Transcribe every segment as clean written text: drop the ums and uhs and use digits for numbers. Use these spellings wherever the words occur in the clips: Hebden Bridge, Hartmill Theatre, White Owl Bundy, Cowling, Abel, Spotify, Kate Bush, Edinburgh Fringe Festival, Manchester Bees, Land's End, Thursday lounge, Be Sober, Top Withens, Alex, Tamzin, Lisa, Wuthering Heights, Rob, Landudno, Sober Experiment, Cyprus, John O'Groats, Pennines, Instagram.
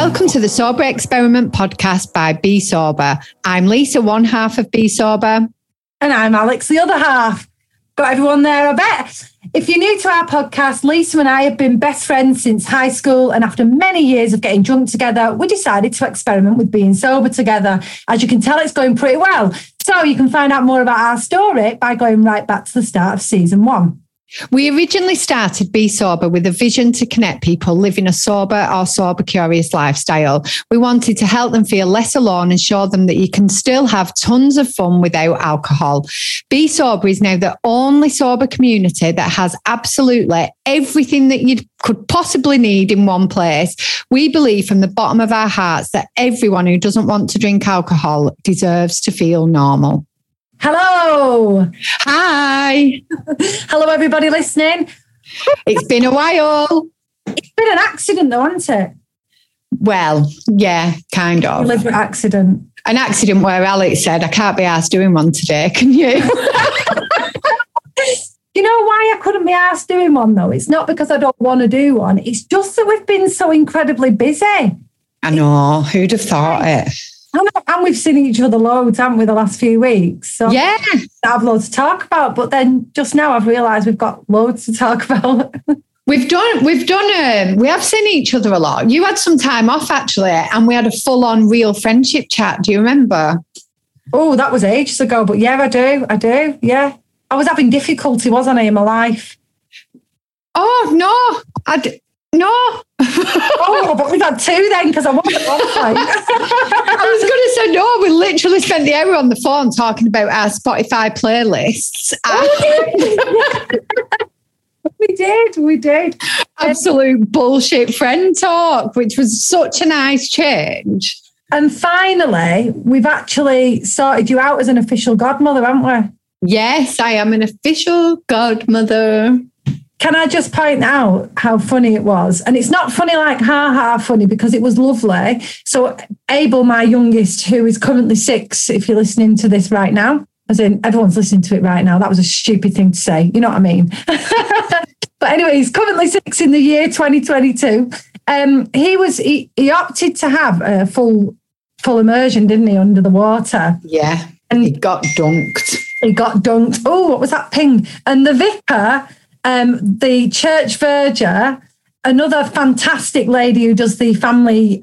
Welcome to the Sober Experiment podcast by Be Sober. I'm Lisa, one half of Be Sober. And I'm Alex, the other half. Got everyone there, I bet. If you're new to our podcast, Lisa and I have been best friends since high school, and after many years of getting drunk together, we decided to experiment with being sober together. As you can tell, it's going pretty well. So you can find out more about our story by going right back to the start of season one. We originally started Be Sober with a vision to connect people living a sober or sober-curious lifestyle. We wanted to help them feel less alone and show them that you can still have tons of fun without alcohol. Be Sober is now the only sober community that has absolutely everything that you could possibly need in one place. We believe from the bottom of our hearts that everyone who doesn't want to drink alcohol deserves to feel normal. Hello. Hi. Hello, everybody listening. It's been a while. It's been an accident, though, hasn't it? Well, yeah, kind of. Deliberate accident. An accident where Alex said, I can't be arsed doing one today, can you? You know why I couldn't be arsed doing one, though? It's not because I don't want to do one. It's just that we've been so incredibly busy. I know. Who'd have thought it? And we've seen each other loads, haven't we, the last few weeks? So yeah. I have loads to talk about, but then just now I've realised we've got loads to talk about. We have seen each other a lot. You had some time off, actually, and we had a full-on real friendship chat. Do you remember? Oh, that was ages ago, but yeah, I do, yeah. I was having difficulty, wasn't I, in my life? Oh, no, no. Oh, but we've had two then, because I wasn't one time. I was going to say, no, we literally spent the hour on the phone talking about our Spotify playlists. We did. Absolute bullshit friend talk, which was such a nice change. And finally, we've actually sorted you out as an official godmother, haven't we? Yes, I am an official godmother. Can I just point out how funny it was? And it's not funny like ha-ha funny, because it was lovely. So Abel, my youngest, who is currently 6, if you're listening to this right now, as in everyone's listening to it right now, that was a stupid thing to say, you know what I mean? But anyway, he's currently 6 in the year 2022. He opted to have a full immersion, didn't he, under the water? Yeah, and he got dunked. Oh, what was that ping? And the vicar... the church verger, another fantastic lady who does the family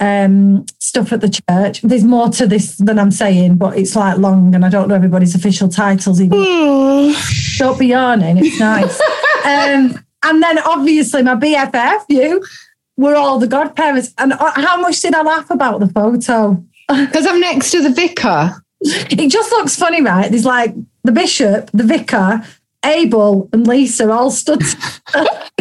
stuff at the church. There's more to this than I'm saying, but it's like long and I don't know everybody's official titles either. Don't be yawning, it's nice. And then obviously my BFF, you, were all the godparents. And how much did I laugh about the photo? Because I'm next to the vicar. It just looks funny, right? There's like the bishop, the vicar, Abel and Lisa all stood proper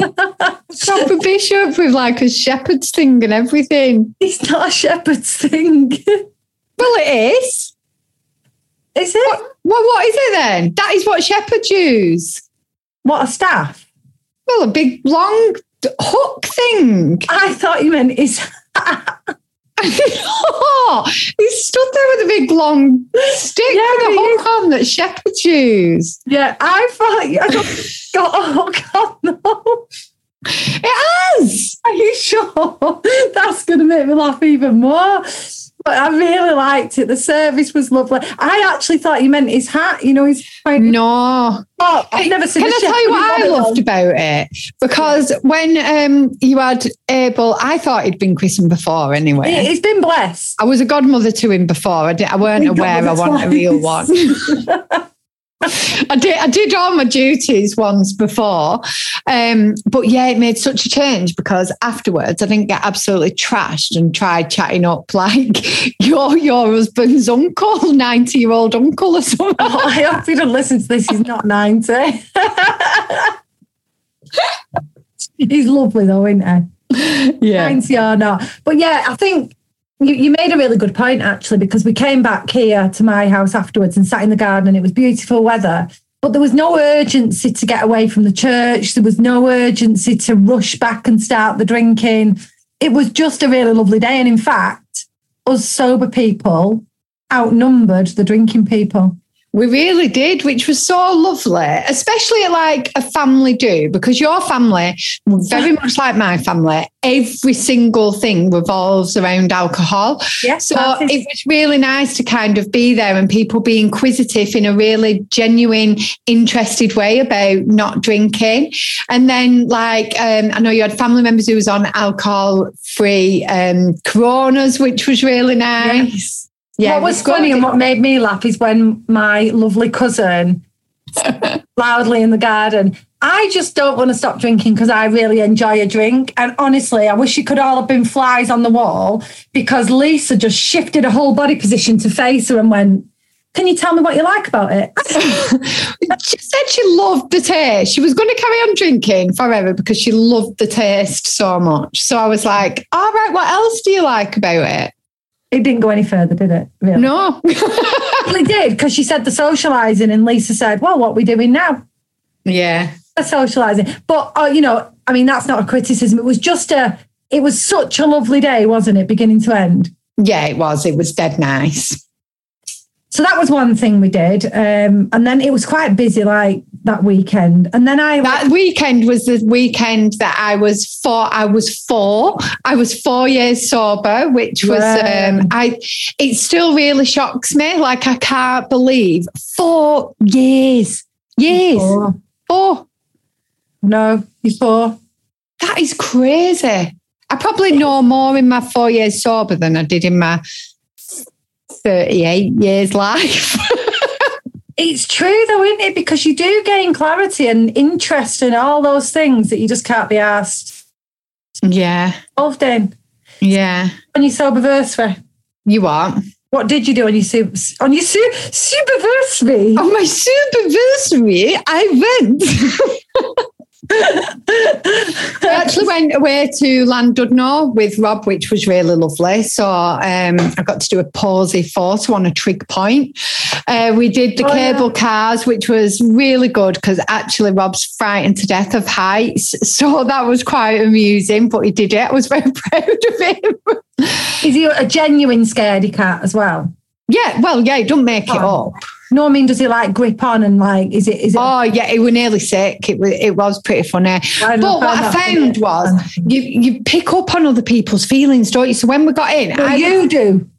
bishop with like a shepherd's thing and everything. It's not a shepherd's thing. Well, it is. Is it? Well, what is it then? That is what shepherds use. What, a staff? Well, a big long hook thing. I thought you meant is. He stood there with a big long stick with a hook on that shepherds use. Yeah, I thought you got a hook on, though. It has. Are you sure? That's going to make me laugh even more. But I really liked it. The service was lovely. I actually thought you meant his hat. You know, he's wearing... No. Oh, I've never seen. Can I tell you what I loved about it? Because when you had Abel, I thought he'd been christened before anyway. He's been blessed. I was a godmother to him before. I weren't aware I wanted a real one. I did all my duties once before. But yeah, it made such a change because afterwards I didn't get absolutely trashed and tried chatting up like your husband's uncle, 90-year-old uncle or something. Oh, I hope you don't listen to this. He's not 90. He's lovely though, isn't he? Yeah. 90 or not. But yeah, I think you made a really good point, actually, because we came back here to my house afterwards and sat in the garden and it was beautiful weather. But there was no urgency to get away from the church. There was no urgency to rush back and start the drinking. It was just a really lovely day. And in fact, us sober people outnumbered the drinking people. We really did, which was so lovely, especially at like a family do, because your family, very much like my family, every single thing revolves around alcohol. Yes, so it was really nice to kind of be there and people be inquisitive in a really genuine, interested way about not drinking. And then like, I know you had family members who was on alcohol-free Coronas, which was really nice. Yes. Yeah, what was funny and what made me laugh is when my lovely cousin loudly in the garden, I just don't want to stop drinking because I really enjoy a drink. And honestly, I wish you could all have been flies on the wall because Lisa just shifted a whole body position to face her and went, "Can you tell me what you like about it?" She said she loved the taste. She was going to carry on drinking forever because she loved the taste so much. So I was like, all right, what else do you like about it? It didn't go any further, did it? Really? No. It did, because she said the socialising and Lisa said, well, what are we doing now? Yeah. The socialising. But, you know, I mean, that's not a criticism. It was just it was such a lovely day, wasn't it, beginning to end? Yeah, it was. It was dead nice. So that was one thing we did. And then it was quite busy, like, that weekend. And then that weekend was the weekend that I was 4 years sober, which was, it still really shocks me. Like, I can't believe 4 years. Yes. Four. No, you're four. That is crazy. I probably know more in my 4 years sober than I did in my 38 years life. It's true though, isn't it? Because you do gain clarity and interest in all those things that you just can't be asked. Yeah. Involved in. Yeah. On your soberversary. You are. What did you do on your superversary? On my superversary, I went. I actually went away to Landudno with Rob, which was really lovely. So I got to do a posy photo on a trig point. We did the cable cars, which was really good because actually Rob's frightened to death of heights. So that was quite amusing, but he did it. I was very proud of him. Is he a genuine scaredy cat as well? Yeah, well, yeah, he don't make it up. No, I mean, does he like grip on and like, is it? Oh, yeah, he was nearly sick. It was pretty funny. But what I found was you pick up on other people's feelings, don't you? So when we got in...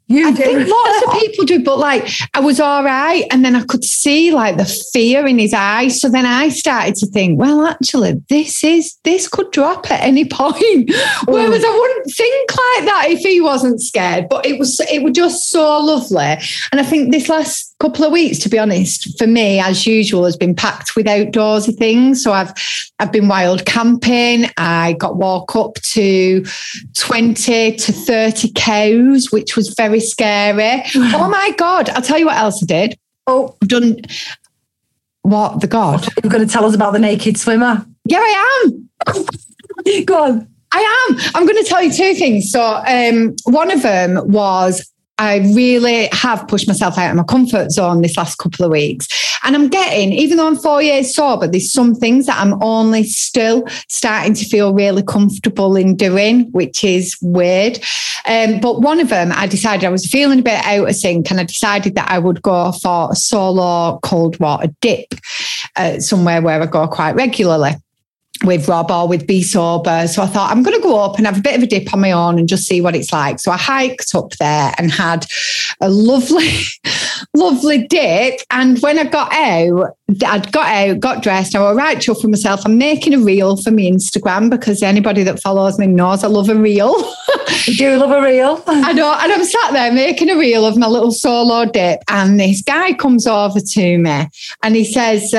Well, I think lots of people do, but like, I was all right. And then I could see like the fear in his eyes. So then I started to think, well, actually, this could drop at any point. Whereas I wouldn't think like that if he wasn't scared. But it was just so lovely. And I think this last couple of weeks, to be honest, for me, as usual, has been packed with outdoorsy things. So I've been wild camping. I got walk up to 20 to 30 cows, which was very scary. Oh my God. I'll tell you what else I did. Oh, I've done what? The God. You're going to tell us about the naked swimmer. Yeah, I am. Go on. I am. I'm going to tell you two things. So one of them was I really have pushed myself out of my comfort zone this last couple of weeks. And I'm getting, even though I'm 4 years sober, there's some things that I'm only still starting to feel really comfortable in doing, which is weird. But one of them, I decided I was feeling a bit out of sync and I decided that I would go for a solo cold water dip somewhere where I go quite regularly with Rob or with Be Sober. So I thought I'm going to go up and have a bit of a dip on my own and just see what it's like. So I hiked up there and had a lovely, lovely dip. And when I got out, got dressed. I was right chuffed with myself. I'm making a reel for my Instagram because anybody that follows me knows I love a reel. You do love a reel. I know. And I'm sat there making a reel of my little solo dip. And this guy comes over to me and he says,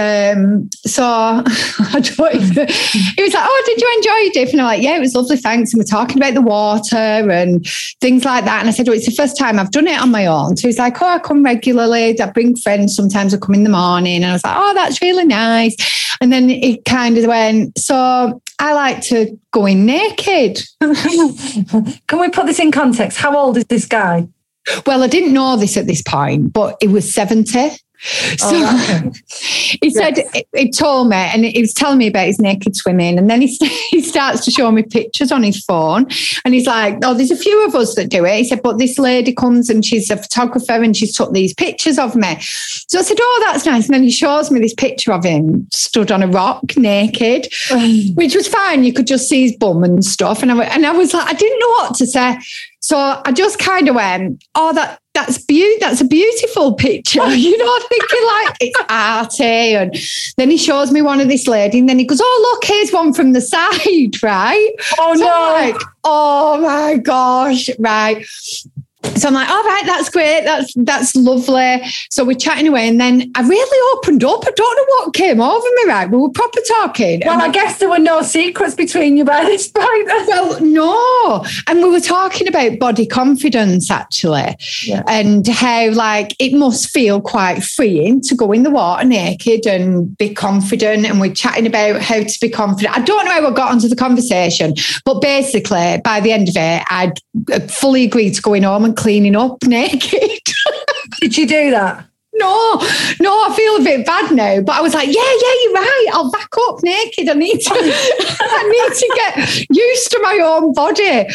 he was like, "Oh, did you enjoy your dip?" And I'm like, "Yeah, it was lovely, thanks." And we're talking about the water and things like that. And I said, "Oh, it's the first time I've done it on my own." So he's like, "Oh, I come regularly. I bring friends. Sometimes I come in the morning." And I was like, "Oh, that's really nice." And then it kind of went, "So I like to go in naked." Can we put this in context? How old is this guy? Well, I didn't know this at this point, but it was 70. So he said, he told me, and he was telling me about his naked swimming, and then he starts to show me pictures on his phone, and he's like, oh, there's a few of us that do it. He said, but this lady comes and she's a photographer and she's took these pictures of me. So I said, oh, that's nice. And then he shows me this picture of him stood on a rock naked, which was fine. You could just see his bum and stuff. And I was like, I didn't know what to say. So I just kind of went, oh, that's a beautiful picture, you know, thinking like it's arty. And then he shows me one of this lady, and then he goes, oh, look, here's one from the side, right? Oh, so no. I'm like, oh, my gosh, right. So I'm like, all right, that's great. That's lovely. So we're chatting away. And then I really opened up. I don't know what came over me, right? We were proper talking. Well, I guess there were no secrets between you by this point. Well, no. And we were talking about body confidence, actually. Yeah. And how, like, it must feel quite freeing to go in the water naked and be confident. And we're chatting about how to be confident. I don't know how I got onto the conversation, but basically, by the end of it, I'd fully agreed to going home and cleaning up naked. Did you do that? No, I feel a bit bad now, but I was like, yeah, you're right. I'll back up naked. I need to get used to my own body.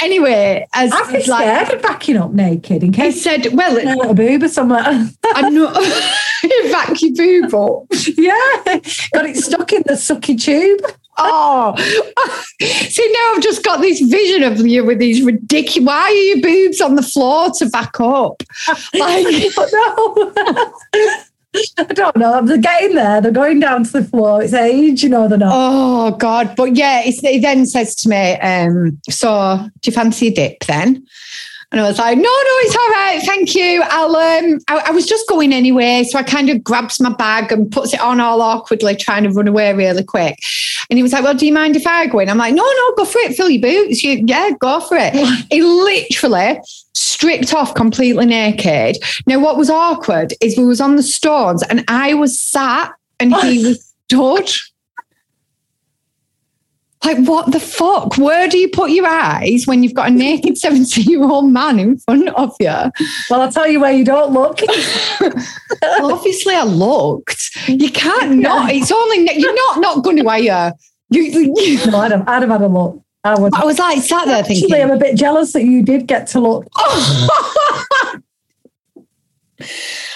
Anyway, as I was scared of backing up naked in case he said, well, it's a boob or something. I'm not back your boob up. Yeah, got it stuck in the sucky tube. Oh, see, now I've just got this vision of you with these ridiculous, why are your boobs on the floor to back up? Like, I don't know. They're getting there. They're going down to the floor. It's age, you know, they're not. Oh, God. But yeah, he then says to me, so do you fancy a dip then? And I was like, no, it's all right. Thank you. I was just going anyway. So I kind of grabs my bag and puts it on all awkwardly, trying to run away really quick. And he was like, well, do you mind if I go in? I'm like, no, go for it. Fill your boots. Yeah, go for it. He literally stripped off completely naked. Now, what was awkward is we was on the stones and I was sat and he was stood. Like, what the fuck? Where do you put your eyes when you've got a naked 70-year-old man in front of you? Well, I'll tell you where you don't look. Well, obviously I looked. You can't not. It's only, you're not going to, are you? No, I'd have had a look. I was like sat there actually, thinking. Actually, I'm a bit jealous that you did get to look.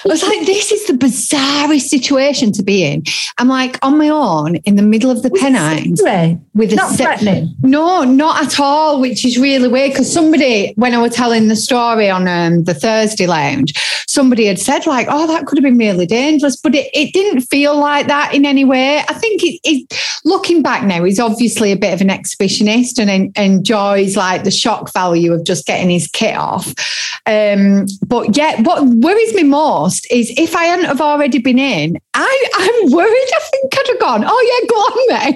I was like, this is the bizarrest situation to be in. I'm like on my own in the middle of the Pennines. Not threatening. No, not at all, which is really weird because somebody, when I was telling the story on the Thursday lounge, somebody had said like, oh, that could have been really dangerous, but it didn't feel like that in any way. I think looking back now, he's obviously a bit of an exhibitionist and enjoys like the shock value of just getting his kit off. But yeah, what worries me most is if I hadn't have already been in, I'm worried I think I'd have gone, oh yeah, go on then.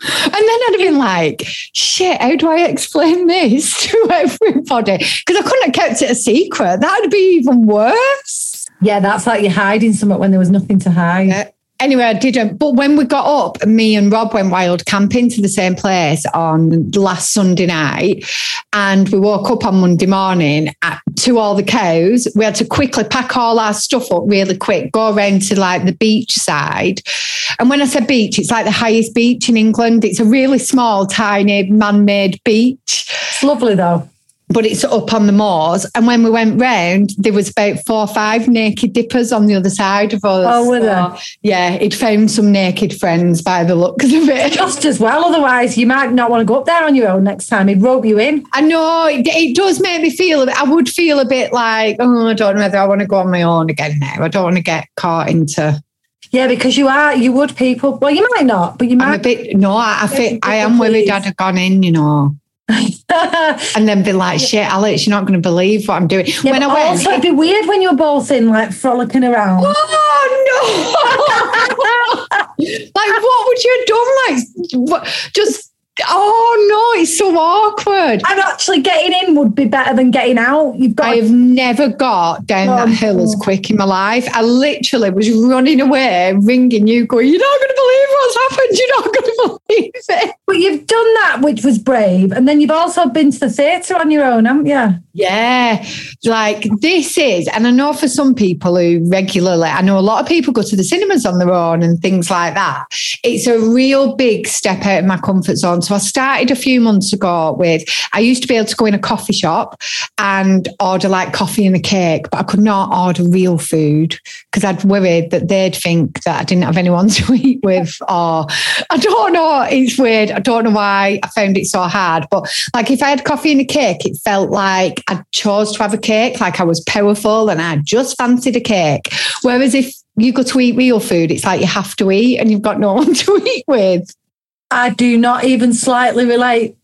And then I'd have been like, shit, how do I explain this to everybody? Because I couldn't have kept it a secret. That would be even worse. Yeah, that's like you're hiding something when there was nothing to hide. Yeah. Anyway, I didn't. But when we got up, me and Rob went wild camping to the same place on last Sunday night. And we woke up on Monday morning to all the cows. We had to quickly pack all our stuff up really quick, go around to like the beach side. And when I say beach, it's like the highest beach in England. It's a really small, tiny, man-made beach. It's lovely though. But it's up on the moors. And when we went round, there was about 4 or 5 naked dippers on the other side of us. Oh, were there? Yeah, he'd found some naked friends by the looks of it. Just as well, otherwise you might not want to go up there on your own next time. He'd rope you in. I know, it does make me feel, I would feel a bit like, oh, I don't know whether I want to go on my own again now. I don't want to get caught into... Yeah, because you would people. Well, you might not, but you might. I'm a bit, no, I think I am worried I'd have gone in, you know. And then be like, shit, Alex, you're not going to believe what I'm doing. Yeah, when I went, also, it'd be weird when you're both in, like, frolicking around. Oh, no! Like, what would you have done? Like, just Oh, no, it's so awkward. And actually getting in would be better than getting out. I have never got down that hill as quick in my life. I literally was running away, ringing you, going, you're not going to believe what's happened. You're not going to believe it. But you've done that, which was brave. And then you've also been to the theatre on your own, haven't you? Yeah. Like, this is, and I know for some people who regularly, I know a lot of people go to the cinemas on their own and things like that. It's a real big step out of my comfort zone. So I started a few months ago with, I used to be able to go in a coffee shop and order like coffee and a cake, but I could not order real food because I'd worried that they'd think that I didn't have anyone to eat with, or I don't know. It's weird. I don't know why I found it so hard, but like if I had coffee and a cake, it felt like I chose to have a cake, like I was powerful and I just fancied a cake. Whereas if you go to eat real food, it's like you have to eat and you've got no one to eat with. I do not even slightly relate.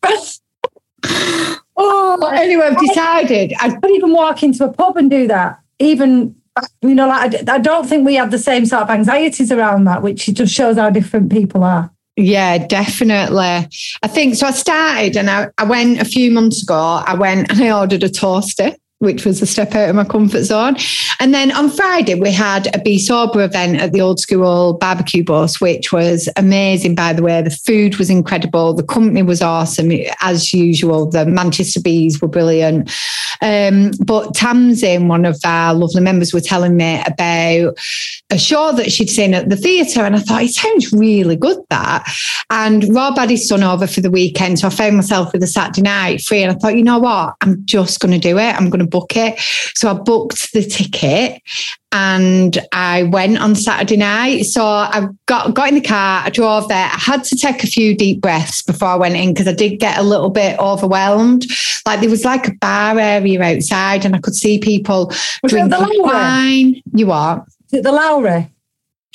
Anyway, I've decided. I could even walk into a pub and do that. Even, you know, like I don't think we have the same sort of anxieties around that, which just shows how different people are. Yeah, definitely. I think, so I started and I went a few months ago, I went and I ordered a toaster, which was a step out of my comfort zone. And then on Friday, we had a Be Sober event at the Old School Barbecue Bus, which was amazing, by the way. The food was incredible. The company was awesome, as usual. The Manchester Bees were brilliant. But Tamzin, one of our lovely members, were telling me about a show that she'd seen at the theatre. And I thought, it sounds really good, that. And Rob had his son over for the weekend. So I found myself with a Saturday night free. And I thought, you know what? I'm just going to do it. I'm going to book it. So I booked the ticket and I went on Saturday night. So I got in the car, I drove there. I had to take a few deep breaths before I went in because I did get a little bit overwhelmed. Like there was like a bar area outside and I could see people drinking wine. You are? Is it the Lowry?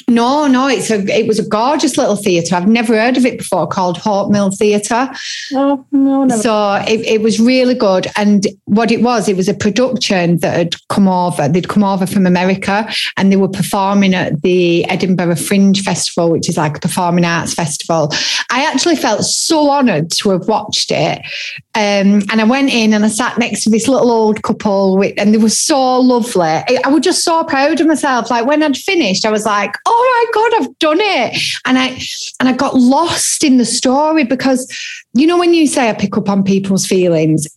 No, it was a gorgeous little theatre. I've never heard of it before, called Hartmill Theatre. Oh, no, never. So it was really good. And what it was a production that had come over. They'd come over from America and they were performing at the Edinburgh Fringe Festival, which is like a performing arts festival. I actually felt so honoured to have watched it. And I went in and I sat next to this little old couple and they were so lovely. I was just so proud of myself. Like when I'd finished, I was like, oh my God, I've done it. And I got lost in the story because, you know, when you say I pick up on people's feelings.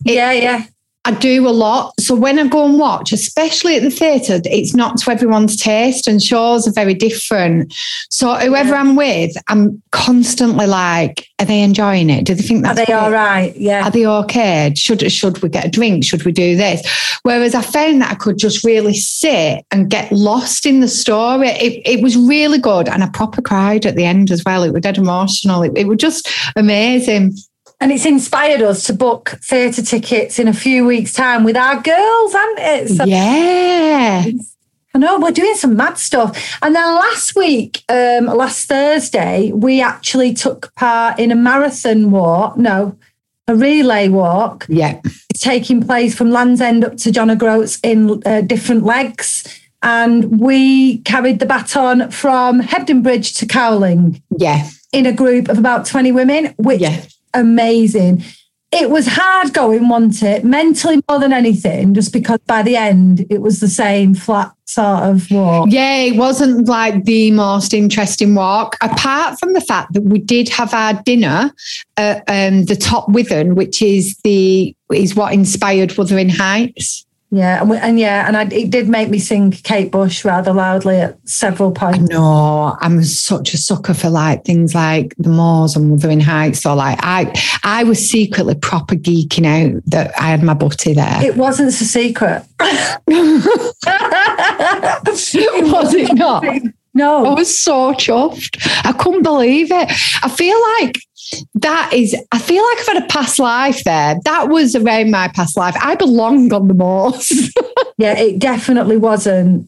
I do a lot. So when I go and watch, especially at the theatre, it's not to everyone's taste and shows are very different. So whoever I'm with, I'm constantly like, are they enjoying it? Do they think that's all right? Yeah. Are they okay? Should we get a drink? Should we do this? Whereas I found that I could just really sit and get lost in the story. It was really good. And I proper cried at the end as well. It was dead emotional. It was just amazing. And it's inspired us to book theatre tickets in a few weeks' time with our girls, hasn't it? So yeah. I know, we're doing some mad stuff. And then last week, last Thursday, we actually took part in a relay walk. Yeah. It's taking place from Land's End up to John O'Groats in different legs. And we carried the baton from Hebden Bridge to Cowling. Yeah. In a group of about 20 women, which... Yeah. Amazing. It was hard going, wasn't it? Mentally more than anything, just because by the end it was the same flat sort of walk. Yeah, it wasn't like the most interesting walk, apart from the fact that we did have our dinner at the Top Withens, which is what inspired Wuthering Heights. Yeah, it did make me sing Kate Bush rather loudly at several points. I know, I'm such a sucker for like things like the Moors and Wuthering Heights, or like I was secretly proper geeking out that I had my butty there. It wasn't a secret. Was it not? No. I was so chuffed. I couldn't believe it. I feel like I've had a past life there. That was around my past life. I belonged on the moors. Yeah, it definitely wasn't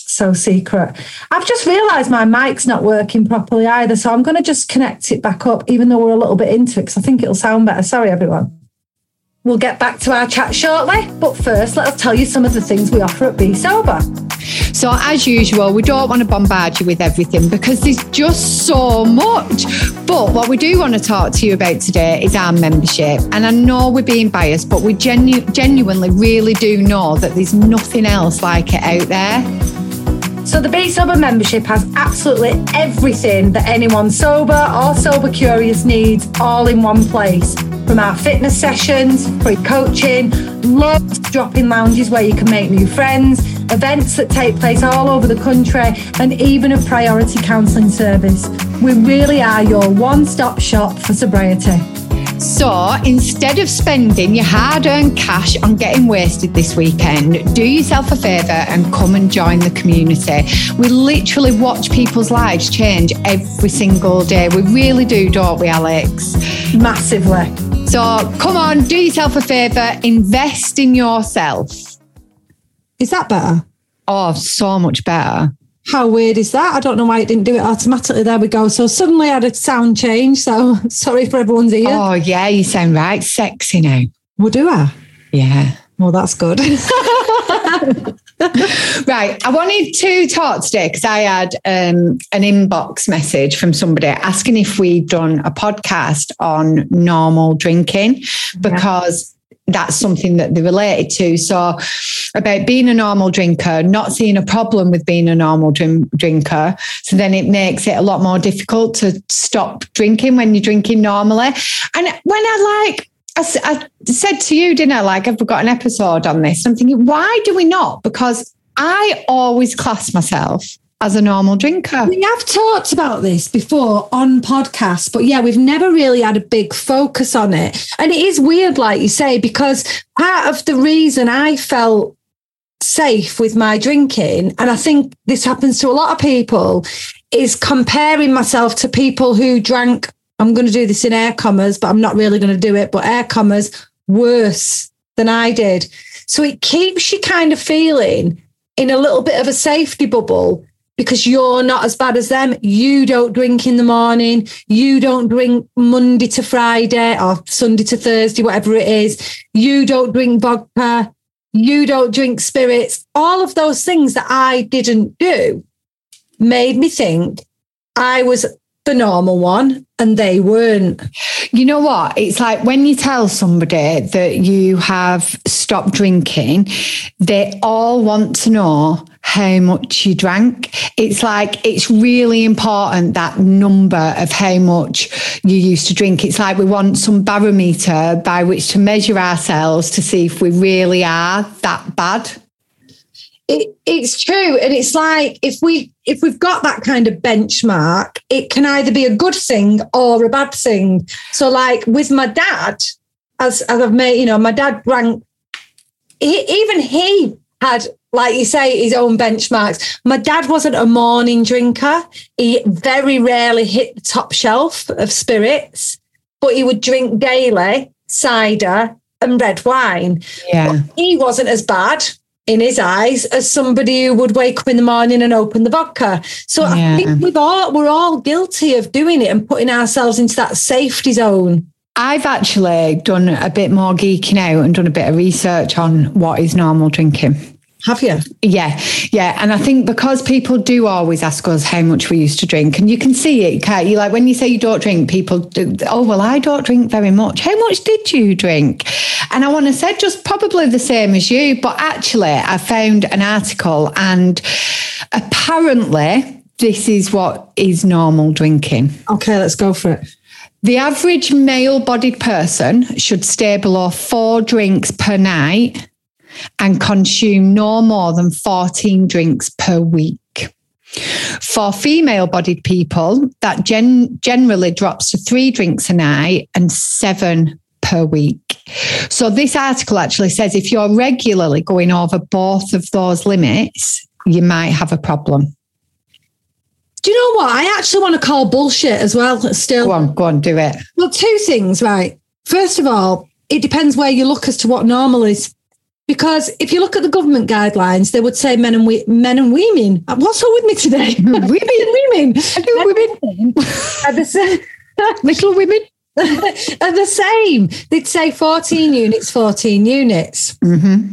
so secret. I've just realised my mic's not working properly either, so I'm going to just connect it back up, even though we're a little bit into it, because I think it'll sound better. Sorry, everyone. We'll get back to our chat shortly, but first let us tell you some of the things we offer at Be Sober. So as usual, we don't want to bombard you with everything because there's just so much. But what we do want to talk to you about today is our membership. And I know we're being biased, but we genuinely really do know that there's nothing else like it out there. So the Be Sober membership has absolutely everything that anyone sober or sober curious needs, all in one place. From our fitness sessions, free coaching, loads of drop-in lounges where you can make new friends, events that take place all over the country, and even a priority counselling service. We really are your one-stop shop for sobriety. So instead of spending your hard-earned cash on getting wasted this weekend, do yourself a favour and come and join the community. We literally watch people's lives change every single day. We really do, don't we, Alex? Massively. So come on, do yourself a favour, invest in yourself. Is that better? Oh, so much better. How weird is that? I don't know why it didn't do it automatically. There we go. So suddenly I had a sound change. So sorry for everyone's ear. Oh, yeah, you sound right sexy now. Well, do I? Yeah. Well, that's good. Right. I wanted to talk today because I had an inbox message from somebody asking if we'd done a podcast on normal drinking because... that's something that they related to. So about being a normal drinker, not seeing a problem with being a normal drinker. So then it makes it a lot more difficult to stop drinking when you're drinking normally. And when I said to you, didn't I, like, I've got an episode on this. I'm thinking, why do we not? Because I always class myself as a normal drinker. We have talked about this before on podcasts, but yeah, we've never really had a big focus on it. And it is weird, like you say, because part of the reason I felt safe with my drinking, and I think this happens to a lot of people, is comparing myself to people who drank, I'm going to do this in air commas, but I'm not really going to do it, but air commas, worse than I did. So it keeps you kind of feeling in a little bit of a safety bubble, because you're not as bad as them. You don't drink in the morning. You don't drink Monday to Friday or Sunday to Thursday, whatever it is. You don't drink vodka. You don't drink spirits. All of those things that I didn't do made me think I was the normal one and they weren't. You know what? It's like when you tell somebody that you have stopped drinking, they all want to know how much you drank. It's like, it's really important, that number of how much you used to drink. It's like we want some barometer by which to measure ourselves to see if we really are that bad. It's true. And it's like, if we've got that kind of benchmark, it can either be a good thing or a bad thing. So like with my dad, as I've made, you know, my dad drank, he had, like you say, his own benchmarks. My dad wasn't a morning drinker. He very rarely hit the top shelf of spirits, but he would drink daily cider and red wine. Yeah. But he wasn't as bad in his eyes as somebody who would wake up in the morning and open the vodka. So yeah. I think we're all guilty of doing it and putting ourselves into that safety zone. I've actually done a bit more geeking out and done a bit of research on what is normal drinking. Have you? Yeah. And I think because people do always ask us how much we used to drink, and you can see it, can't you? Like when you say you don't drink, people do, oh, well, I don't drink very much. How much did you drink? And I want to say just probably the same as you, but actually I found an article and apparently this is what is normal drinking. Okay, let's go for it. The average male-bodied person should stay below 4 drinks per night and consume no more than 14 drinks per week. For female-bodied people, that generally drops to 3 drinks a night and 7 per week. So this article actually says if you're regularly going over both of those limits, you might have a problem. Do you know what? I actually want to call bullshit as well still. Go on, do it. Well, 2 things, right? First of all, it depends where you look as to what normal is. Because if you look at the government guidelines, they would say men and women. What's wrong with me today? Women. Women. Are the same. Little women. Are the same. They'd say 14 units, 14 units. Mm-hmm.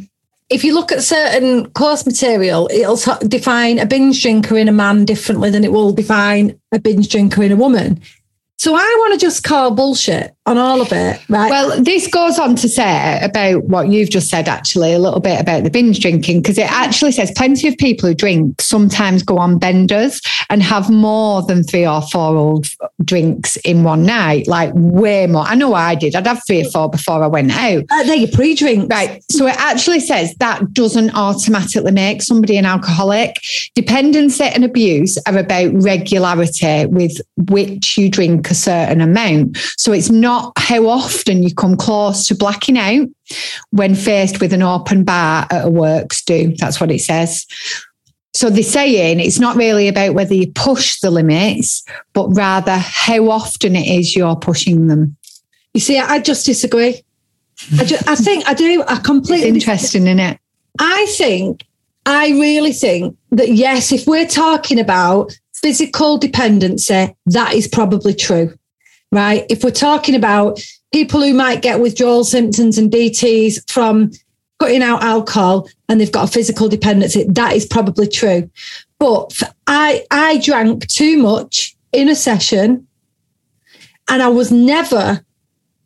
If you look at certain course material, it'll define a binge drinker in a man differently than it will define a binge drinker in a woman. So I want to just call bullshit on all of it, right? Well, this goes on to say about what you've just said, actually, a little bit about the binge drinking, because it actually says plenty of people who drink sometimes go on benders and have more than 3 or 4 old drinks in one night, like way more. I know I did. I'd have 3 or 4 before I went out. They're your pre-drinks. Right. So it actually says that doesn't automatically make somebody an alcoholic. Dependency and abuse are about regularity with which you drink a certain amount. So it's not how often you come close to blacking out when faced with an open bar at a works do. That's what it says. So they're saying it's not really about whether you push the limits, but rather how often it is you're pushing them. You see, I just disagree. I think I do. I completely. It's interesting, isn't it? I really think that, yes, if we're talking about physical dependency, that is probably true, right? If we're talking about people who might get withdrawal symptoms and DTs from cutting out alcohol and they've got a physical dependency, that is probably true. But I drank too much in a session and I was never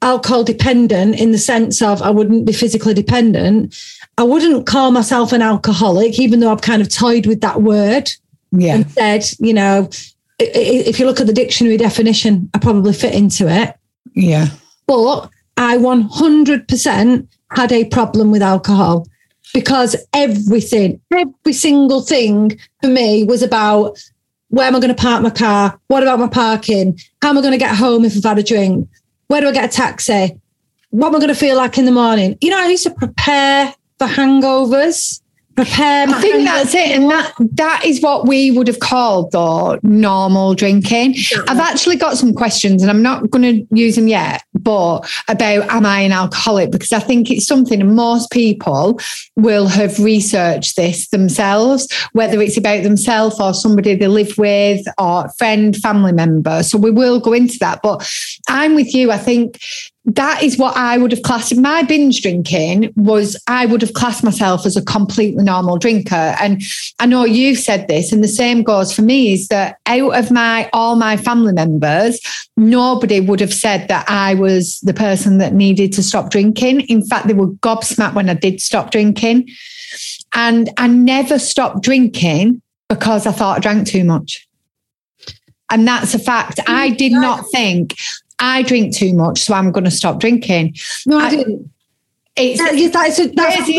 alcohol dependent in the sense of I wouldn't be physically dependent. I wouldn't call myself an alcoholic, even though I've kind of toyed with that word. Yeah. And said, you know, if you look at the dictionary definition, I probably fit into it. Yeah. But I 100% had a problem with alcohol because every single thing for me was about where am I going to park my car? What about my parking? How am I going to get home if I've had a drink? Where do I get a taxi? What am I going to feel like in the morning? You know, I used to prepare for hangovers. I think that's it, and that is what we would have called, though, normal drinking. Yeah. I've actually got some questions, and I'm not going to use them yet, but about am I an alcoholic? Because I think it's something, and most people will have researched this themselves, whether it's about themselves or somebody they live with or friend, family member. So we will go into that, but I'm with you. I think that is what I would have classed. My binge drinking was, I would have classed myself as a completely normal drinker. And I know you've said this, and the same goes for me, is that out of all my family members, nobody would have said that I was the person that needed to stop drinking. In fact, they were gobsmacked when I did stop drinking. And I never stopped drinking because I thought I drank too much. And that's a fact. I did not think I drink too much, so I'm going to stop drinking. No, I didn't. That's a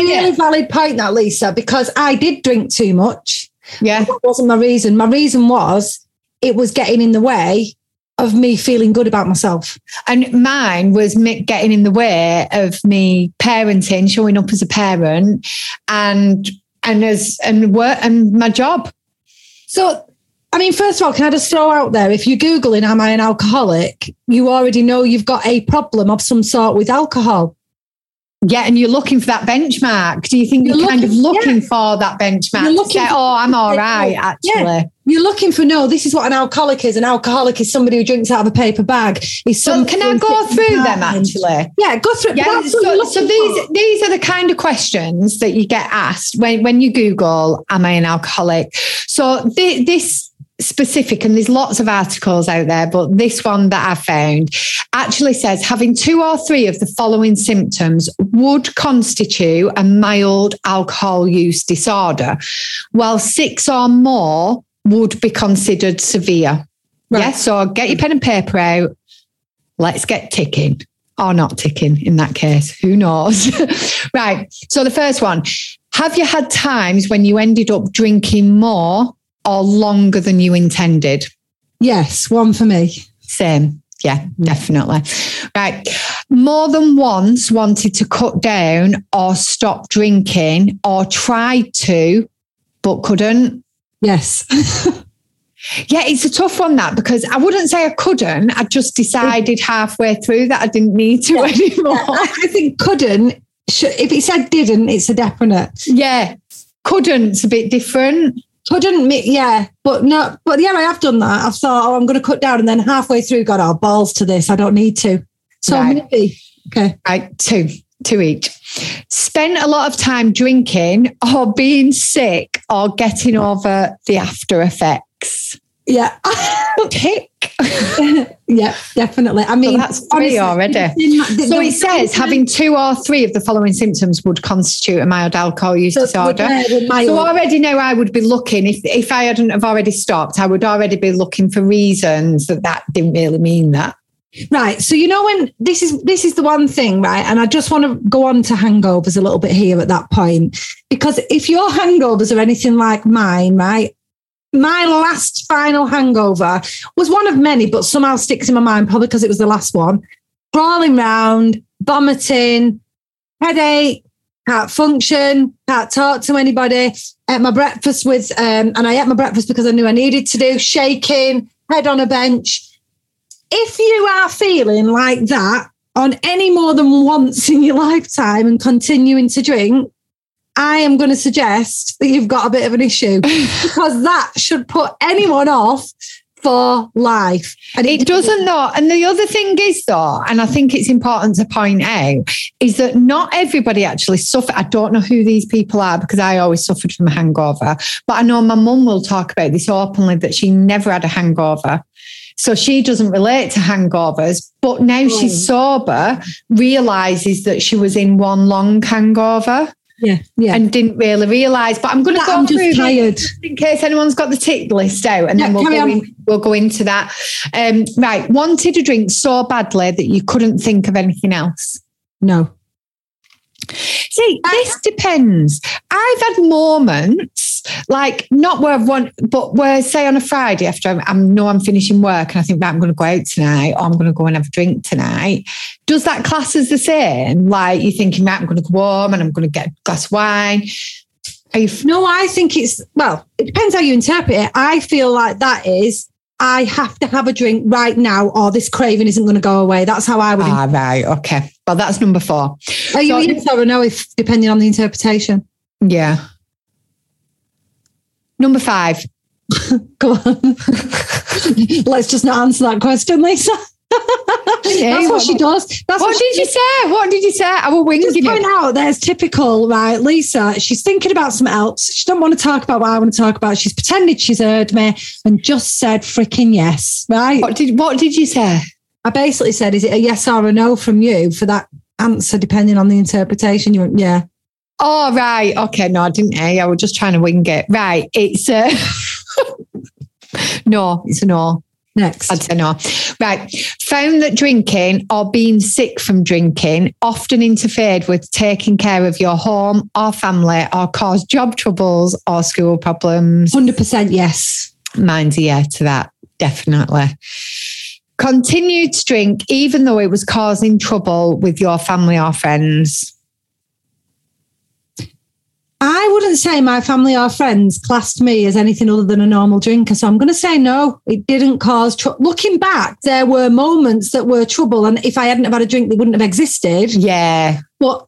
really valid point, that, Lisa, because I did drink too much. Yeah. That wasn't my reason. My reason was it was getting in the way of me feeling good about myself. And mine was getting in the way of me parenting, showing up as a parent, and work and my job. So, I mean, first of all, can I just throw out there, if you're Googling, am I an alcoholic? You already know you've got a problem of some sort with alcohol. Yeah, and you're looking for that benchmark. Do you think you're kind of looking for that benchmark? You're looking I'm all right, actually. Yeah. You're looking for, no, this is what an alcoholic is. An alcoholic is somebody who drinks out of a paper bag. So can I go through them, actually? Yeah, go through. Yeah, so these are the kind of questions that you get asked when you Google, am I an alcoholic? So this specific, and there's lots of articles out there, but this one that I found actually says having 2 or 3 of the following symptoms would constitute a mild alcohol use disorder, while 6 or more would be considered severe. Right. Yeah, so get your pen and paper out. Let's get ticking, or not ticking in that case. Who knows? Right. So the first one, have you had times when you ended up drinking more or longer than you intended? Yes, one for me. Same. Yeah, definitely. Right. More than once wanted to cut down or stop drinking, or tried to, but couldn't. Yes. Yeah, it's a tough one, that, because I wouldn't say I couldn't. I just decided halfway through that I didn't need to anymore. I think couldn't, if it said didn't, it's a definite. Yeah. Couldn't's a bit different. I have done that. I've thought, I'm going to cut down, and then halfway through, God, oh, balls to this, I don't need to. So maybe, okay. Right, two each. Spent a lot of time drinking or being sick or getting over the after effects. Yeah. Pick. Yeah, definitely. I mean, well, that's three honestly, already. So it says having two or three of the following symptoms would constitute a mild alcohol use disorder. So already now I would be looking, if I hadn't have already stopped, I would already be looking for reasons that didn't really mean that. Right. So, you know, when this is the one thing, right? And I just want to go on to hangovers a little bit here at that point, because if your hangovers are anything like mine, right? My last final hangover was one of many, but somehow sticks in my mind, probably because it was the last one. Crawling round, vomiting, headache, can't function, can't talk to anybody. Ate my breakfast with, and I ate my breakfast because I knew I needed to do, shaking, head on a bench. If you are feeling like that on any more than once in your lifetime and continuing to drink, I am going to suggest that you've got a bit of an issue, because that should put anyone off for life. And it doesn't though. And the other thing is though, and I think it's important to point out, is that not everybody actually suffer. I don't know who these people are because I always suffered from a hangover, but I know my mum will talk about this openly, that she never had a hangover. So she doesn't relate to hangovers, but now she's sober, realises that she was in one long hangover. Yeah. And didn't really realise. But I'm going to go through tired. In case anyone's got the tick list out, and then we'll go into that. Right. Wanted a drink so badly that you couldn't think of anything else. No. See, this depends. I've had moments, like not where I've won, but where, say, on a Friday after I'm finishing work and I think, right, I'm going to go out tonight, or I'm going to go and have a drink tonight. Does that class as the same? Like you're thinking, right, I'm going to go home and I'm going to get a glass of wine. No, I think it depends how you interpret it. I feel like that is, I have to have a drink right now or this craving isn't going to go away. That's how I would. Ah, right. Okay. Well, that's number 4. Are you yes or no, depending on the interpretation? Yeah. Number 5. Go on. Let's just not answer that question, Lisa. That's what she does. What did you say? I will wing you. Point out there's typical, right? Lisa, she's thinking about something else. She doesn't want to talk about what I want to talk about. She's pretended she's heard me and just said freaking yes, right? What did you say? I basically said, is it a yes or a no from you for that answer, depending on the interpretation? You went, yeah. Oh, right. Okay. No, I didn't. I was just trying to wing it. Right. It's a no. It's a no. Next. I'd say no. Right. Found that drinking or being sick from drinking often interfered with taking care of your home or family, or caused job troubles or school problems. 100% yes. Mine's a yeah to that. Definitely. Continued to drink even though it was causing trouble with your family or friends. I wouldn't say my family or friends classed me as anything other than a normal drinker. So I'm going to say no, it didn't cause trouble. Looking back, there were moments that were trouble. And if I hadn't have had a drink, they wouldn't have existed. Yeah. But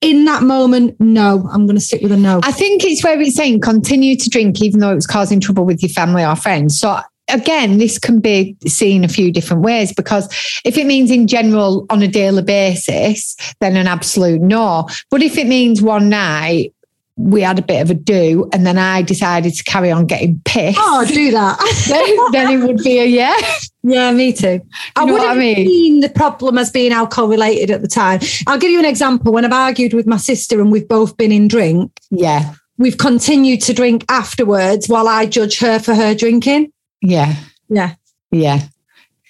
in that moment, no, I'm going to stick with a no. I think it's where it's saying continue to drink even though it was causing trouble with your family or friends. So again, this can be seen a few different ways, because if it means in general on a daily basis, then an absolute no. But if it means one night we had a bit of a do and then I decided to carry on getting pissed. Oh, do that. then it would be a yeah. Yeah, me too. I wouldn't have seen the problem as being alcohol related at the time. I'll give you an example. When I've argued with my sister and we've both been in drink. Yeah. We've continued to drink afterwards while I judge her for her drinking. Yeah. Yeah. Yeah.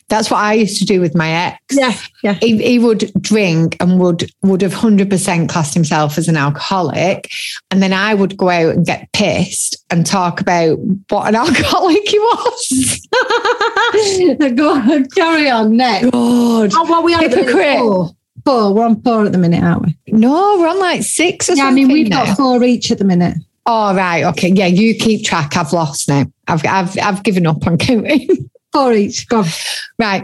That's what I used to do with my ex. Yeah. Yeah. He would drink and would have 100% classed himself as an alcoholic. And then I would go out and get pissed and talk about what an alcoholic he was. Go on, carry on, next. God. Oh, well, we are hypocrite. 4. We're on 4 at the minute, aren't we? No, we're on like 6 or something. Yeah, I mean, we've got 4 each at the minute. Oh, right. Okay. Yeah, you keep track. I've lost now. I've given up on counting. 4 each. Go on. Right.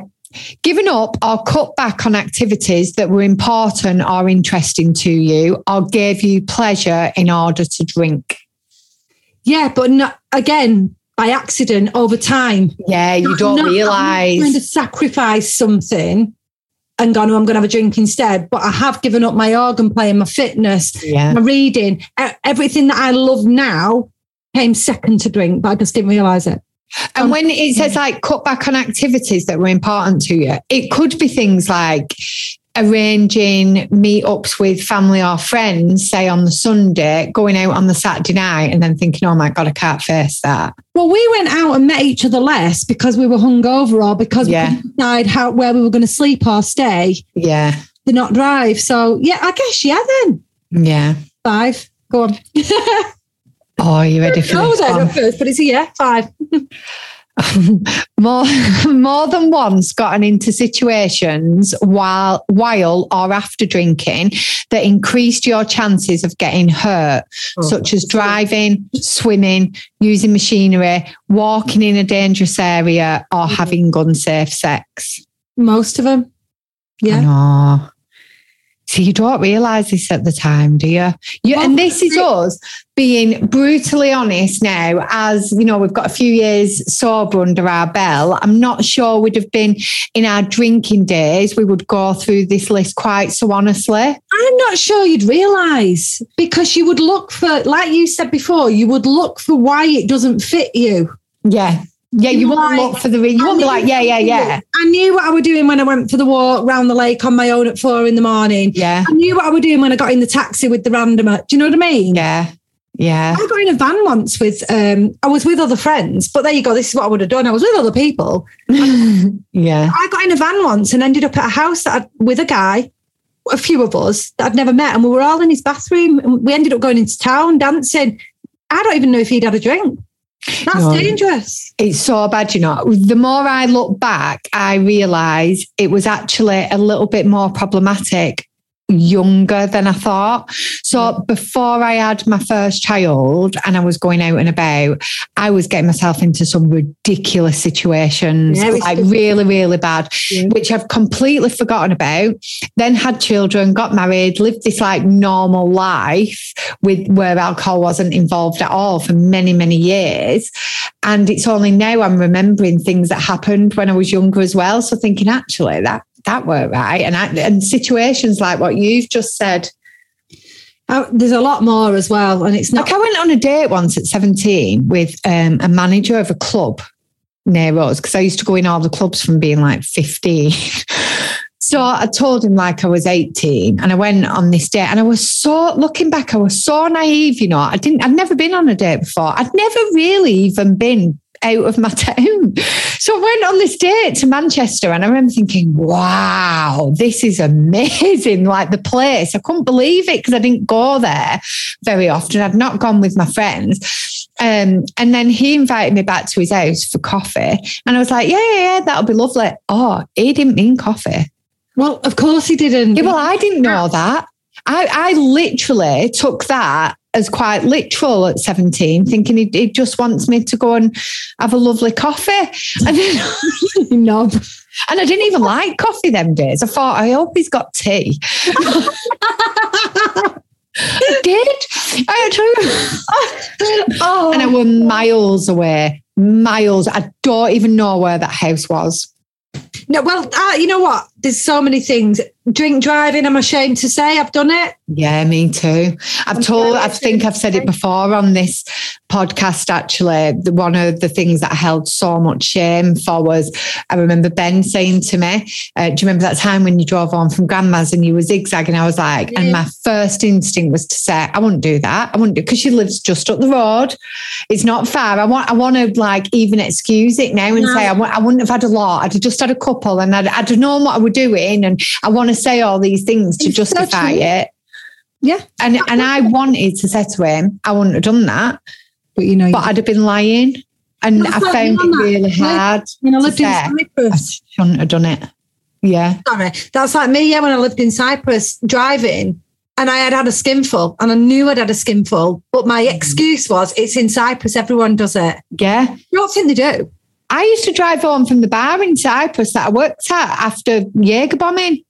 Given up or cut back on activities that were important or interesting to you or gave you pleasure in order to drink. Yeah, but not, again, by accident over time. Yeah, you don't realise. I'm trying to sacrifice something and gone, oh, I'm going to have a drink instead. But I have given up my organ playing, my fitness, my reading. Everything that I love now came second to drink, but I just didn't realise it. And when it says like cut back on activities that were important to you, it could be things like arranging meetups with family or friends, say on the Sunday, going out on the Saturday night and then thinking, oh my God, I can't face that. Well, we went out and met each other less because we were hungover or because we couldn't decide where we were going to sleep or stay. Yeah. To not drive. So yeah, I guess, yeah then. Yeah. 5. Go on. Oh, you're ready for this? I was first, but it's yeah, 5. More than once gotten into situations while or after drinking that increased your chances of getting hurt, such as driving, swimming, using machinery, walking in a dangerous area, or having unsafe sex. Most of them. Yeah. I know. So you don't realise this at the time, do you? And this is us being brutally honest now, as, you know, we've got a few years sober under our belt. I'm not sure we'd have been in our drinking days. We would go through this list quite so honestly. I'm not sure you'd realise, because you would look for, like you said before, you would look for why it doesn't fit you. Yeah. Yeah, you wouldn't look for the reason. You wouldn't be like, yeah. I knew what I was doing when I went for the walk round the lake on my own at 4 a.m. Yeah. I knew what I was doing when I got in the taxi with the randomer. Do you know what I mean? Yeah. Yeah. I got in a van once with, I was with other friends, but there you go. This is what I would have done. I was with other people. Yeah. I got in a van once and ended up at a house with a guy, a few of us that I'd never met, and we were all in his bathroom. And we ended up going into town, dancing. I don't even know if he'd had a drink. That's dangerous. It's so bad, you know. The more I look back, I realise it was actually a little bit more problematic younger than I thought. So before I had my first child and I was going out and about, I was getting myself into some ridiculous situations, like really, really bad, which I've completely forgotten about. Then had children, got married, lived this like normal life with where alcohol wasn't involved at all for many, many years. And it's only now I'm remembering things that happened when I was younger as well. So thinking, actually, that were right. And situations like what you've just said. There's a lot more as well. And it's not. Like I went on a date once at 17 with a manager of a club near us, because I used to go in all the clubs from being like 15. So I told him like I was 18 and I went on this date and I was so, looking back, I was so naive, you know. I'd never been on a date before. I'd never really even been out of my town. So I went on this date to Manchester and I remember thinking, wow, this is amazing, like the place. I couldn't believe it because I didn't go there very often. I'd not gone with my friends. And then he invited me back to his house for coffee. And I was like, yeah, that'll be lovely. Oh, he didn't mean coffee. Well, of course he didn't. Yeah, well, I didn't know that. I literally took that as quite literal at 17, thinking he just wants me to go and have a lovely coffee. And then, and I didn't even like coffee them days. I thought, I hope he's got tea. I did. I And I were miles away. Miles. I don't even know where that house was. No, well, you know what? There's so many things. Drink driving, I'm ashamed to say I've done it. Yeah, me too. I think I've said it before on this podcast, actually. One of the things that I held so much shame for was, I remember Ben saying to me, do you remember that time when you drove on from Grandma's and you were zigzagging? I was like, and my first instinct was to say, I wouldn't do that. I wouldn't do, because she lives just up the road. It's not far. I want to like even excuse it now and say I wouldn't have had a lot. I'd have just had a couple and I'd have known what I were doing, and I want to say all these things to justify it. Yeah. And I wanted to say to him, I wouldn't have done that. But you know, I'd have been lying, and I found it really hard. When I lived in Cyprus, I shouldn't have done it. Yeah, sorry, that's like me. Yeah, when I lived in Cyprus, driving, and I had a skinful, and I knew I'd had a skinful, but my excuse was, it's in Cyprus, everyone does it. Yeah, you don't think they do. I used to drive home from the bar in Cyprus that I worked at after Jaeger bombing.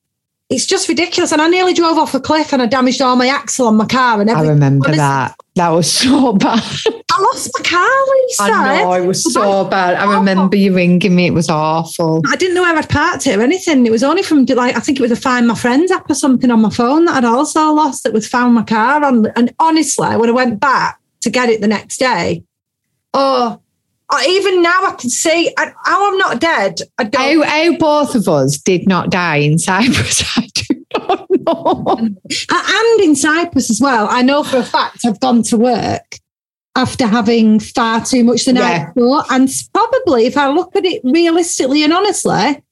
It's just ridiculous. And I nearly drove off a cliff and I damaged all my axle on my car and everything. I remember that. That was so bad. I lost my car, Lisa. I know, it was so bad. I remember you ringing me. It was awful. I didn't know where I'd parked it or anything. It was only from, like, I think it was a Find My Friends app or something on my phone that I'd also lost, that was found my car on. And honestly, when I went back to get it the next day, even now I can see how I'm not dead. I don't. How both of us did not die in Cyprus, I do not know. And in Cyprus as well. I know for a fact I've gone to work after having far too much the night before. And probably, if I look at it realistically and honestly,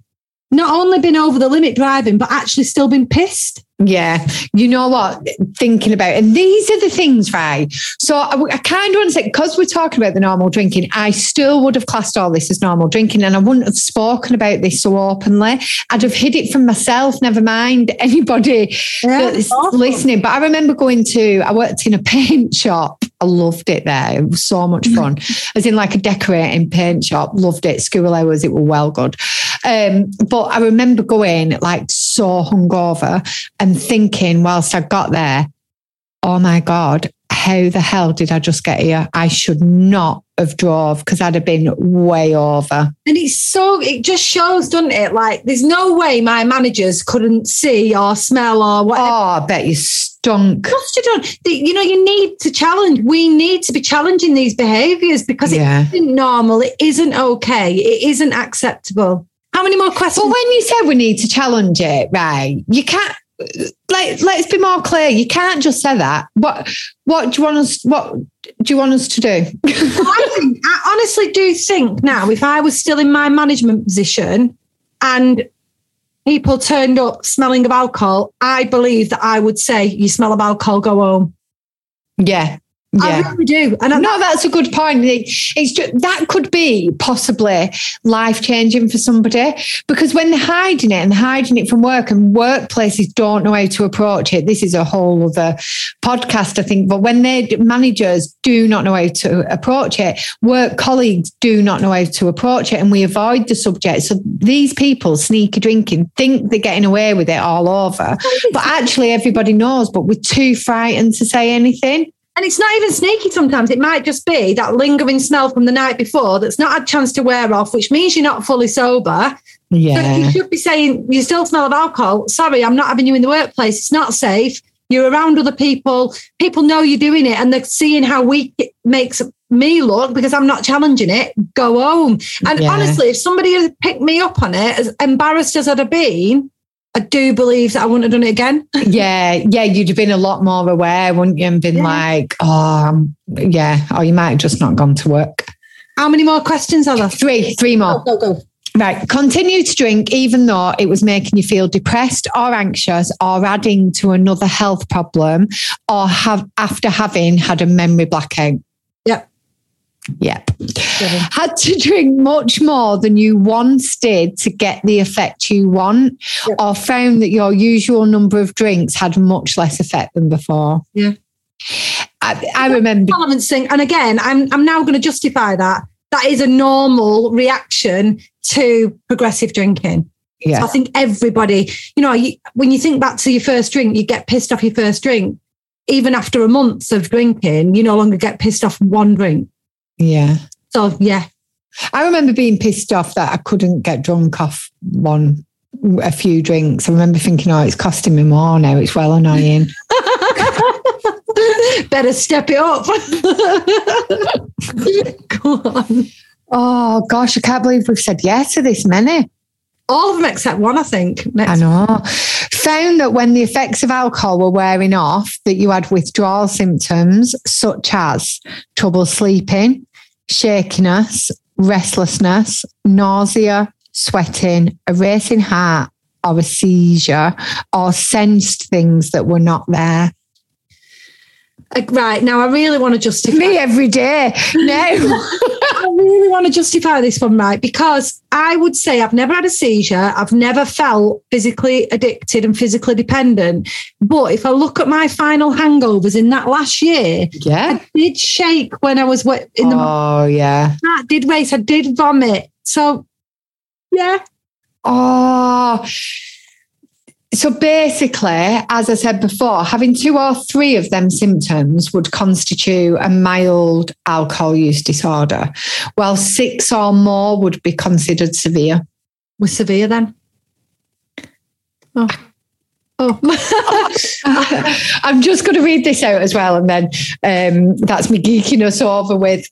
not only been over the limit driving, but actually still been pissed. Yeah. You know what? Thinking about it. And these are the things, right? So I kind of want to say, because we're talking about the normal drinking, I still would have classed all this as normal drinking, and I wouldn't have spoken about this so openly. I'd have hid it from myself, never mind anybody that's listening. But I remember I worked in a paint shop. I loved it there. It was so much fun. As in like a decorating paint shop. Loved it. School hours, it were well good. But I remember going like so hungover and thinking whilst I got there, oh my God, how the hell did I just get here? I should not have drove because I'd have been way over. And it just shows, doesn't it? Like there's no way my managers couldn't see or smell or whatever. Oh, I bet you stunk. Must have done. You know, you need to challenge. We need to be challenging these behaviours because it isn't normal. It isn't okay. It isn't acceptable. How many more questions? Well, when you said we need to challenge it, right, you can't, like, let's be more clear. You can't just say that. What do you want us to do? I honestly do think now, if I was still in my management position and people turned up smelling of alcohol, I believe that I would say, you smell of alcohol, go home. Yeah. Yeah. I really do. And that's a good point. It's just, that could be possibly life-changing for somebody, because when they're hiding it and hiding it from work, and workplaces don't know how to approach it, this is a whole other podcast, I think, but when managers do not know how to approach it, work colleagues do not know how to approach it, and we avoid the subject. So these people, sneaky drinking, think they're getting away with it all over, but actually everybody knows, but we're too frightened to say anything. And it's not even sneaky sometimes. It might just be that lingering smell from the night before that's not had a chance to wear off, which means you're not fully sober. Yeah. So you should be saying, you still smell of alcohol. Sorry, I'm not having you in the workplace. It's not safe. You're around other people. People know you're doing it and they're seeing how weak it makes me look because I'm not challenging it. Go home. And honestly, if somebody had picked me up on it, as embarrassed as I'd have been, I do believe that I wouldn't have done it again. Yeah, you'd have been a lot more aware, wouldn't you? And been like, or you might have just not gone to work. How many more questions are there? Three more. Go. Right, continue to drink even though it was making you feel depressed or anxious or adding to another health problem or after having had a memory blackout. Yep. Had to drink much more than you once did to get the effect you want, or found that your usual number of drinks had much less effect than before. Yeah. I remember. And again, I'm now going to justify that. That is a normal reaction to progressive drinking. Yeah. So I think everybody, when you think back to your first drink, you get pissed off your first drink. Even after a month of drinking, you no longer get pissed off one drink. Yeah. So, yeah. I remember being pissed off that I couldn't get drunk off a few drinks. I remember thinking, it's costing me more now. It's well annoying. Better step it up. Go on. Oh, gosh, I can't believe we've said yes to this many. All of them except one, I think. I know. Found that when the effects of alcohol were wearing off, that you had withdrawal symptoms such as trouble sleeping, shakiness, restlessness, nausea, sweating, a racing heart or a seizure, or sensed things that were not there. Right, now I really want to justify me every day. No, I really want to justify this one, right? Because I would say I've never had a seizure. I've never felt physically addicted and physically dependent. But if I look at my final hangovers in that last year, I did shake when I was in the morning. Oh yeah, I did race. I did vomit. So yeah. Oh. So basically, as I said before, having two or three of them symptoms would constitute a mild alcohol use disorder, while six or more would be considered severe. We're severe then? Oh. I'm just going to read this out as well, and then that's me geeking us over with.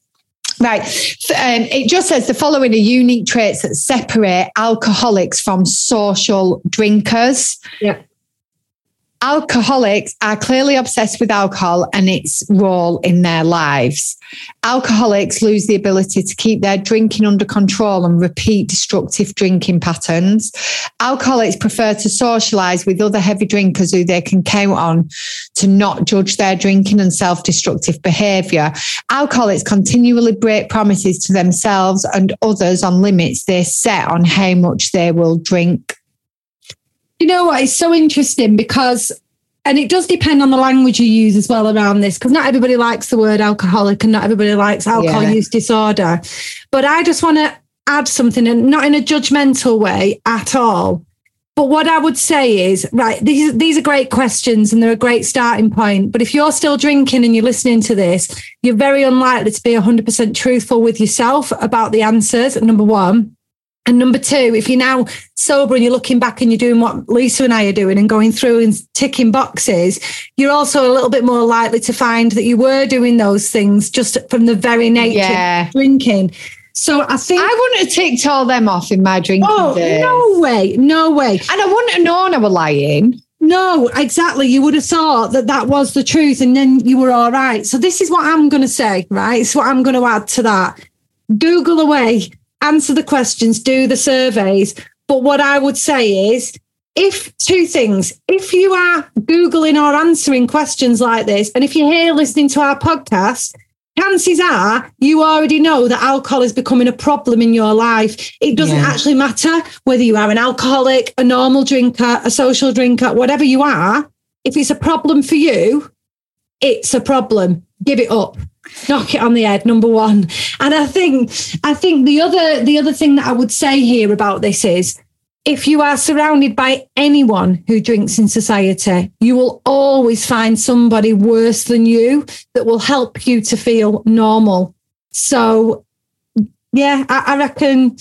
Right. It just says the following are unique traits that separate alcoholics from social drinkers. Yeah. Alcoholics are clearly obsessed with alcohol and its role in their lives. Alcoholics lose the ability to keep their drinking under control and repeat destructive drinking patterns. Alcoholics prefer to socialise with other heavy drinkers who they can count on to not judge their drinking and self-destructive behaviour. Alcoholics continually break promises to themselves and others on limits they set on how much they will drink. You know what? It's so interesting because, and it does depend on the language you use as well around this, because not everybody likes the word alcoholic and not everybody likes alcohol use disorder. But I just want to add something, and not in a judgmental way at all. But what I would say is, right, these are great questions and they're a great starting point. But if you're still drinking and you're listening to this, you're very unlikely to be 100% truthful with yourself about the answers, number one. And number two, if you're now sober and you're looking back and you're doing what Lisa and I are doing and going through and ticking boxes, you're also a little bit more likely to find that you were doing those things just from the very nature of drinking. So I think... I wouldn't have ticked all them off in my drinking days. No way. No way. And I wouldn't have known I were lying. No, exactly. You would have thought that that was the truth and then you were all right. So this is what I'm going to say, right? It's what I'm going to add to that. Google away. Answer the questions, do the surveys. But what I would say is, if two things, if you are Googling or answering questions like this, and if you're here listening to our podcast, chances are you already know that alcohol is becoming a problem in your life. It doesn't actually matter whether you are an alcoholic, a normal drinker, a social drinker, whatever you are. If it's a problem for you, it's a problem. Give it up. Knock it on the head, number one. And I think the other thing that I would say here about this is, if you are surrounded by anyone who drinks in society, you will always find somebody worse than you that will help you to feel normal. So, yeah, I reckon...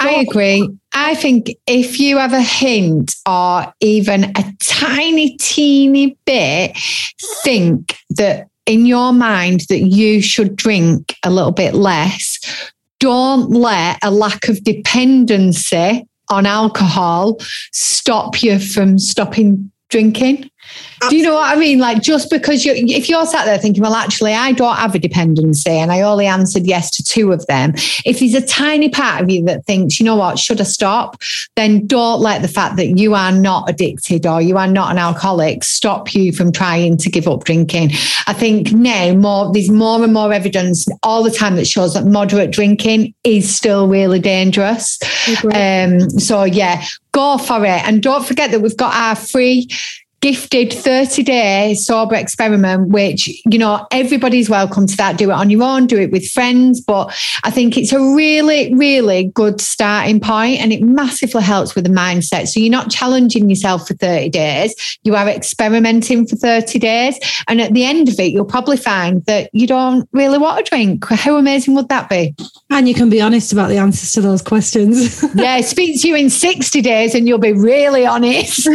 I agree. I think if you have a hint or even a tiny, teeny bit, think that in your mind that you should drink a little bit less. Don't let a lack of dependency on alcohol stop you from stopping drinking. Absolutely. Do you know what I mean? Like, just because if you're sat there thinking, well, actually, I don't have a dependency and I only answered yes to two of them. If there's a tiny part of you that thinks, you know what, should I stop? Then don't let the fact that you are not addicted or you are not an alcoholic stop you from trying to give up drinking. I think now there's more and more evidence all the time that shows that moderate drinking is still really dangerous. So yeah, go for it. And don't forget that we've got our free gifted 30-day sober experiment, which, you know, everybody's welcome to that. Do it on your own, do it with friends. But I think it's a really, really good starting point and it massively helps with the mindset. So you're not challenging yourself for 30 days. You are experimenting for 30 days. And at the end of it, you'll probably find that you don't really want to drink. How amazing would that be? And you can be honest about the answers to those questions. Yeah, speak to you in 60 days and you'll be really honest.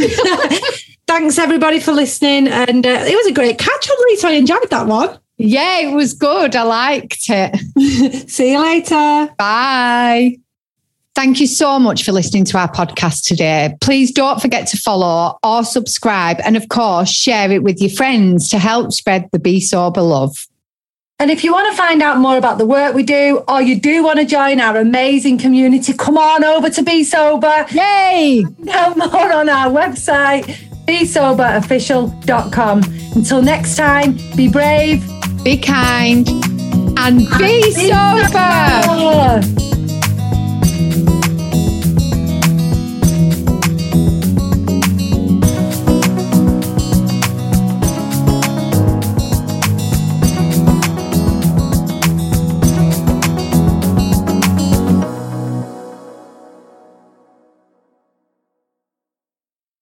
Thanks, everybody, for listening. And it was a great catch-up, Lisa. I enjoyed that one. Yeah, it was good. I liked it. See you later. Bye. Thank you so much for listening to our podcast today. Please don't forget to follow or subscribe. And, of course, share it with your friends to help spread the Be Sober love. And if you want to find out more about the work we do, or you do want to join our amazing community, come on over to Be Sober. Yay! Find more on our website, BeSoberOfficial.com. Until next time, be brave, be kind, and be sober.